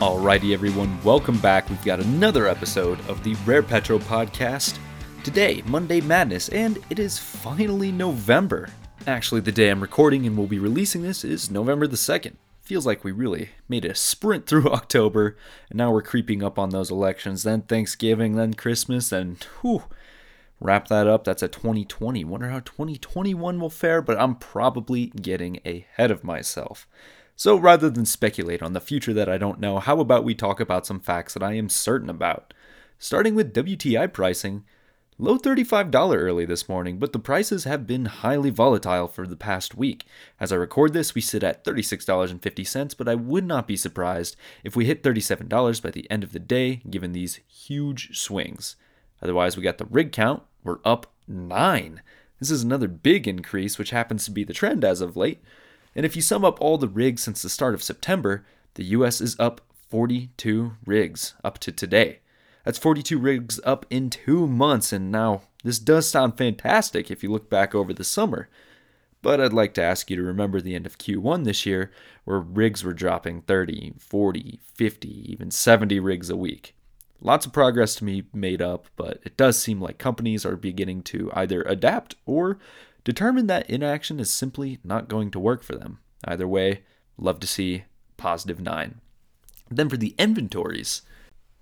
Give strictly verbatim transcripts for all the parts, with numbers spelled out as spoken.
Alrighty everyone, welcome back. We've got another episode of the Rare Petro podcast. Today, Monday Madness, and it is finally November. Actually, the day I'm recording and we'll be releasing this is November the second. Feels like we really made a sprint through October, and now we're creeping up on those elections, then Thanksgiving, then Christmas, and whew, wrap that up. That's a twenty twenty. Wonder how twenty twenty-one will fare, but I'm probably getting ahead of myself. So rather than speculate on the future that I don't know, how about we talk about some facts that I am certain about? Starting with W T I pricing, low thirty-five dollars early this morning, but the prices have been highly volatile for the past week. As I record this, we sit at thirty-six dollars and fifty cents, but I would not be surprised if we hit thirty-seven dollars by the end of the day, given these huge swings. Otherwise, we got the rig count. We're up nine. This is another big increase, which happens to be the trend as of late. And if you sum up all the rigs since the start of September, the U S is up forty-two rigs up to today. That's forty-two rigs up in two months, and now this does sound fantastic if you look back over the summer. But I'd like to ask you to remember the end of Q one this year, where rigs were dropping thirty, forty, fifty, even seventy rigs a week. Lots of progress to be made up, but it does seem like companies are beginning to either adapt or determine that inaction is simply not going to work for them. Either way, love to see positive nine. Then for the inventories.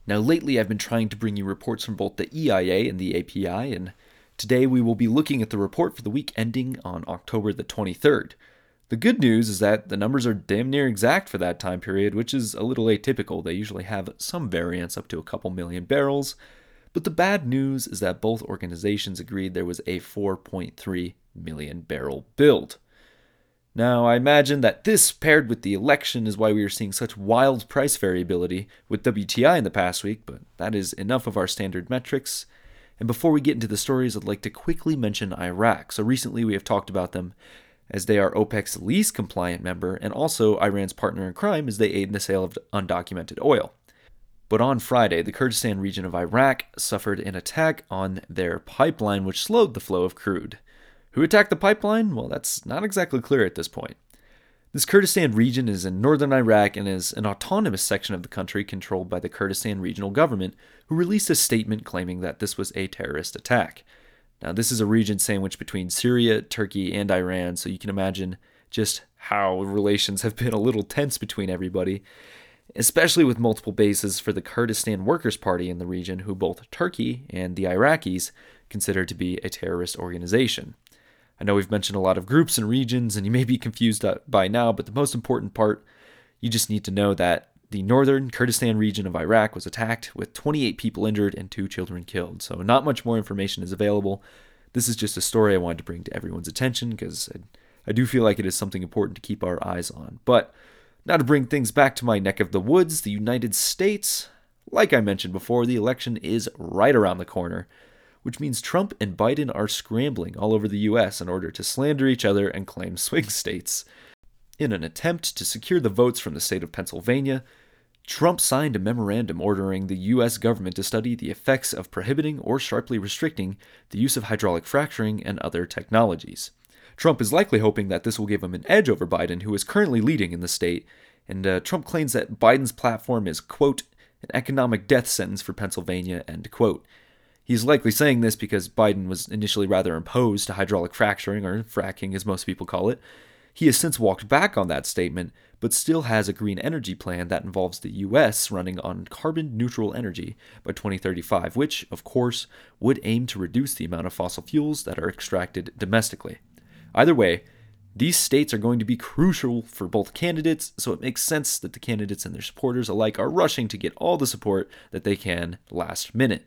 Now lately I've been trying to bring you reports from both the E I A and the A P I, and today we will be looking at the report for the week ending on October the twenty-third. The good news is that the numbers are damn near exact for that time period, which is a little atypical. They usually have some variance up to a couple million barrels. But the bad news is that both organizations agreed there was a four point three million barrel build. Now, I imagine that this paired with the election is why we are seeing such wild price variability with W T I in the past week, but that is enough of our standard metrics. And before we get into the stories, I'd like to quickly mention Iraq. So recently we have talked about them as they are OPEC's least compliant member, and also Iran's partner in crime as they aid in the sale of undocumented oil. But on Friday, the Kurdistan region of Iraq suffered an attack on their pipeline, which slowed the flow of crude. Who attacked the pipeline? Well, that's not exactly clear at this point. This Kurdistan region is in northern Iraq and is an autonomous section of the country controlled by the Kurdistan Regional Government, who released a statement claiming that this was a terrorist attack. Now, this is a region sandwiched between Syria, Turkey, and Iran, so you can imagine just how relations have been a little tense between everybody, especially with multiple bases for the Kurdistan Workers' Party in the region, who both Turkey and the Iraqis consider to be a terrorist organization. I know we've mentioned a lot of groups and regions, and you may be confused by now, but the most important part, you just need to know that the northern Kurdistan region of Iraq was attacked with twenty-eight people injured and two children killed. So not much more information is available. This is just a story I wanted to bring to everyone's attention because I, I do feel like it is something important to keep our eyes on. But now to bring things back to my neck of the woods, the United States, like I mentioned before, the election is right around the corner, which means Trump and Biden are scrambling all over the U S in order to slander each other and claim swing states. In an attempt to secure the votes from the state of Pennsylvania, Trump signed a memorandum ordering the U S government to study the effects of prohibiting or sharply restricting the use of hydraulic fracturing and other technologies. Trump is likely hoping that this will give him an edge over Biden, who is currently leading in the state, and uh, Trump claims that Biden's platform is, quote, an economic death sentence for Pennsylvania, end quote. He's likely saying this because Biden was initially rather opposed to hydraulic fracturing, or fracking as most people call it. He has since walked back on that statement, but still has a green energy plan that involves the U S running on carbon-neutral energy by twenty thirty-five, which, of course, would aim to reduce the amount of fossil fuels that are extracted domestically. Either way, these states are going to be crucial for both candidates, so it makes sense that the candidates and their supporters alike are rushing to get all the support that they can last minute.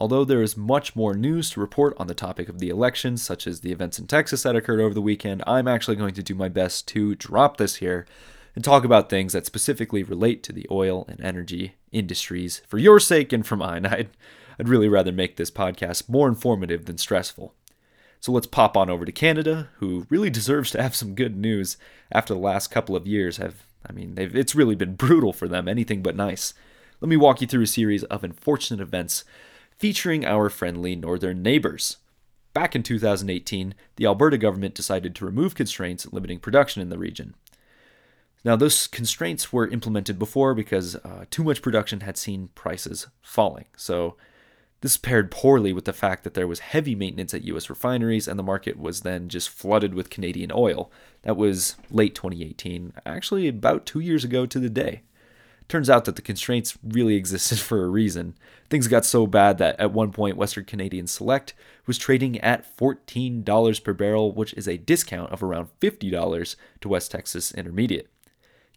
Although there is much more news to report on the topic of the elections, such as the events in Texas that occurred over the weekend, I'm actually going to do my best to drop this here and talk about things that specifically relate to the oil and energy industries for your sake and for mine. I'd, I'd really rather make this podcast more informative than stressful. So let's pop on over to Canada, who really deserves to have some good news after the last couple of years have, I mean, they've, it's really been brutal for them, anything but nice. Let me walk you through a series of unfortunate events featuring our friendly northern neighbors. Back in two thousand eighteen, the Alberta government decided to remove constraints limiting production in the region. Now, those constraints were implemented before because uh, too much production had seen prices falling. So this paired poorly with the fact that there was heavy maintenance at U S refineries and the market was then just flooded with Canadian oil. That was late twenty eighteen, actually about two years ago to the day. Turns out that the constraints really existed for a reason. Things got so bad that at one point Western Canadian Select was trading at fourteen dollars per barrel, which is a discount of around fifty dollars to West Texas Intermediate.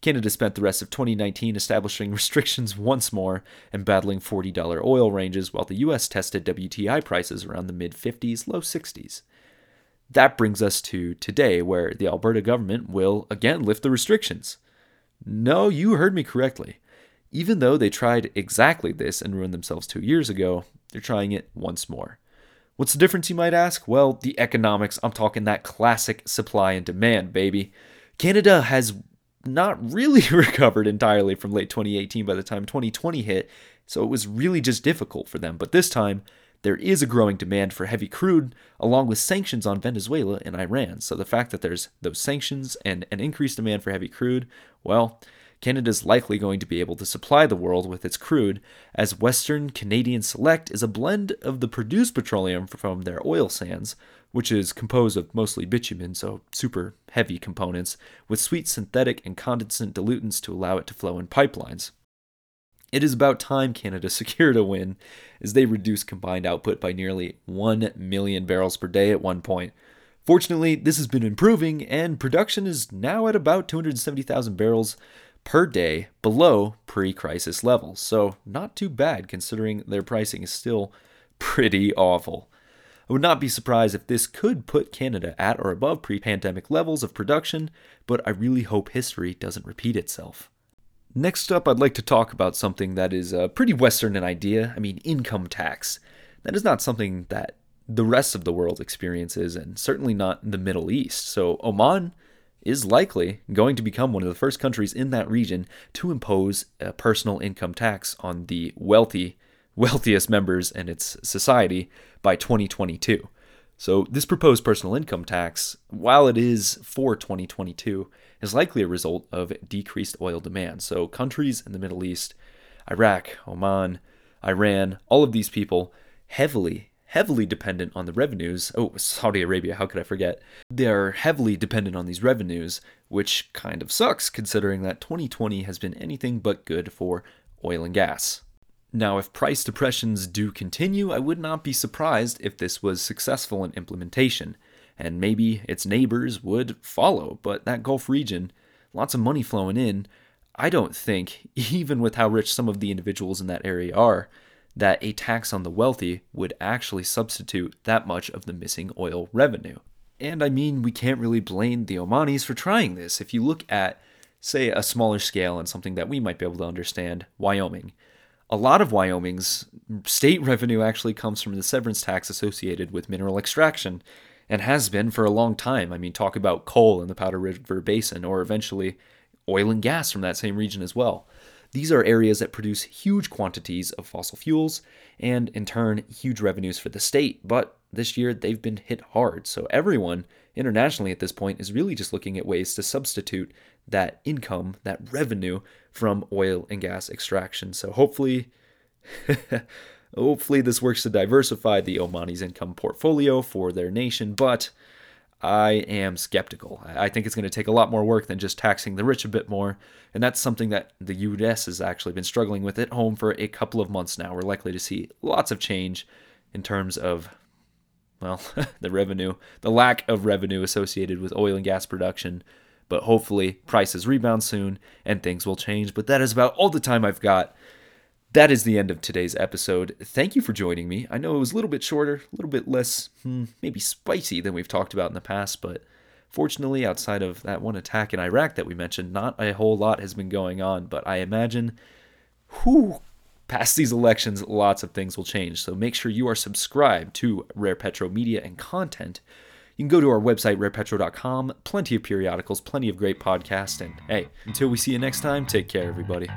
Canada spent the rest of twenty nineteen establishing restrictions once more and battling forty dollars oil ranges, while the U S tested W T I prices around the mid-fifties, low sixties. That brings us to today, where the Alberta government will again lift the restrictions. No, you heard me correctly. Even though they tried exactly this and ruined themselves two years ago, they're trying it once more. What's the difference, you might ask? Well, the economics. I'm talking that classic supply and demand, baby. Canada has not really recovered entirely from late twenty eighteen by the time twenty twenty hit, so it was really just difficult for them. But this time, there is a growing demand for heavy crude, along with sanctions on Venezuela and Iran. So the fact that there's those sanctions and an increased demand for heavy crude, well, Canada's likely going to be able to supply the world with its crude, as Western Canadian Select is a blend of the produced petroleum from their oil sands, which is composed of mostly bitumen, so super heavy components, with sweet synthetic and condensate dilutants to allow it to flow in pipelines. It is about time Canada secured a win, as they reduced combined output by nearly one million barrels per day at one point. Fortunately, this has been improving, and production is now at about two hundred seventy thousand barrels per day below pre-crisis levels, so not too bad considering their pricing is still pretty awful. I would not be surprised if this could put Canada at or above pre-pandemic levels of production, but I really hope history doesn't repeat itself. Next up, I'd like to talk about something that is uh, pretty Western in idea. I mean, income tax. That is not something that the rest of the world experiences, and certainly not in the Middle East. So Oman is likely going to become one of the first countries in that region to impose a personal income tax on the wealthy, wealthiest members in its society by twenty twenty-two. So this proposed personal income tax, while it is for twenty twenty-two, is likely a result of decreased oil demand. So countries in the Middle East, Iraq, Oman, Iran, all of these people heavily, heavily dependent on the revenues. Oh, Saudi Arabia, how could I forget? They're heavily dependent on these revenues, which kind of sucks considering that twenty twenty has been anything but good for oil and gas. Now, if price depressions do continue, I would not be surprised if this was successful in implementation, and maybe its neighbors would follow. But that Gulf region, lots of money flowing in, I don't think, even with how rich some of the individuals in that area are, that a tax on the wealthy would actually substitute that much of the missing oil revenue. And I mean, we can't really blame the Omanis for trying this. If you look at, say, a smaller scale and something that we might be able to understand, Wyoming. A lot of Wyoming's state revenue actually comes from the severance tax associated with mineral extraction, and has been for a long time. I mean, talk about coal in the Powder River Basin, or eventually oil and gas from that same region as well. These are areas that produce huge quantities of fossil fuels, and in turn, huge revenues for the state. But this year, they've been hit hard. So everyone internationally at this point is really just looking at ways to substitute that income, that revenue from oil and gas extraction. So hopefully, hopefully this works to diversify the Omani's income portfolio for their nation. But I am skeptical. I think it's going to take a lot more work than just taxing the rich a bit more. And that's something that the U S has actually been struggling with at home for a couple of months now. We're likely to see lots of change in terms of, well, the revenue, the lack of revenue associated with oil and gas production, but hopefully prices rebound soon and things will change. But that is about all the time I've got. That is the end of today's episode. Thank you for joining me. I know it was a little bit shorter, a little bit less, hmm, maybe spicy than we've talked about in the past, but fortunately, outside of that one attack in Iraq that we mentioned, not a whole lot has been going on, but I imagine, whew, past these elections, lots of things will change. So make sure you are subscribed to Rare Petro Media and content. You can go to our website, rare petro dot com. Plenty of periodicals, plenty of great podcasts. And hey, until we see you next time, take care, everybody.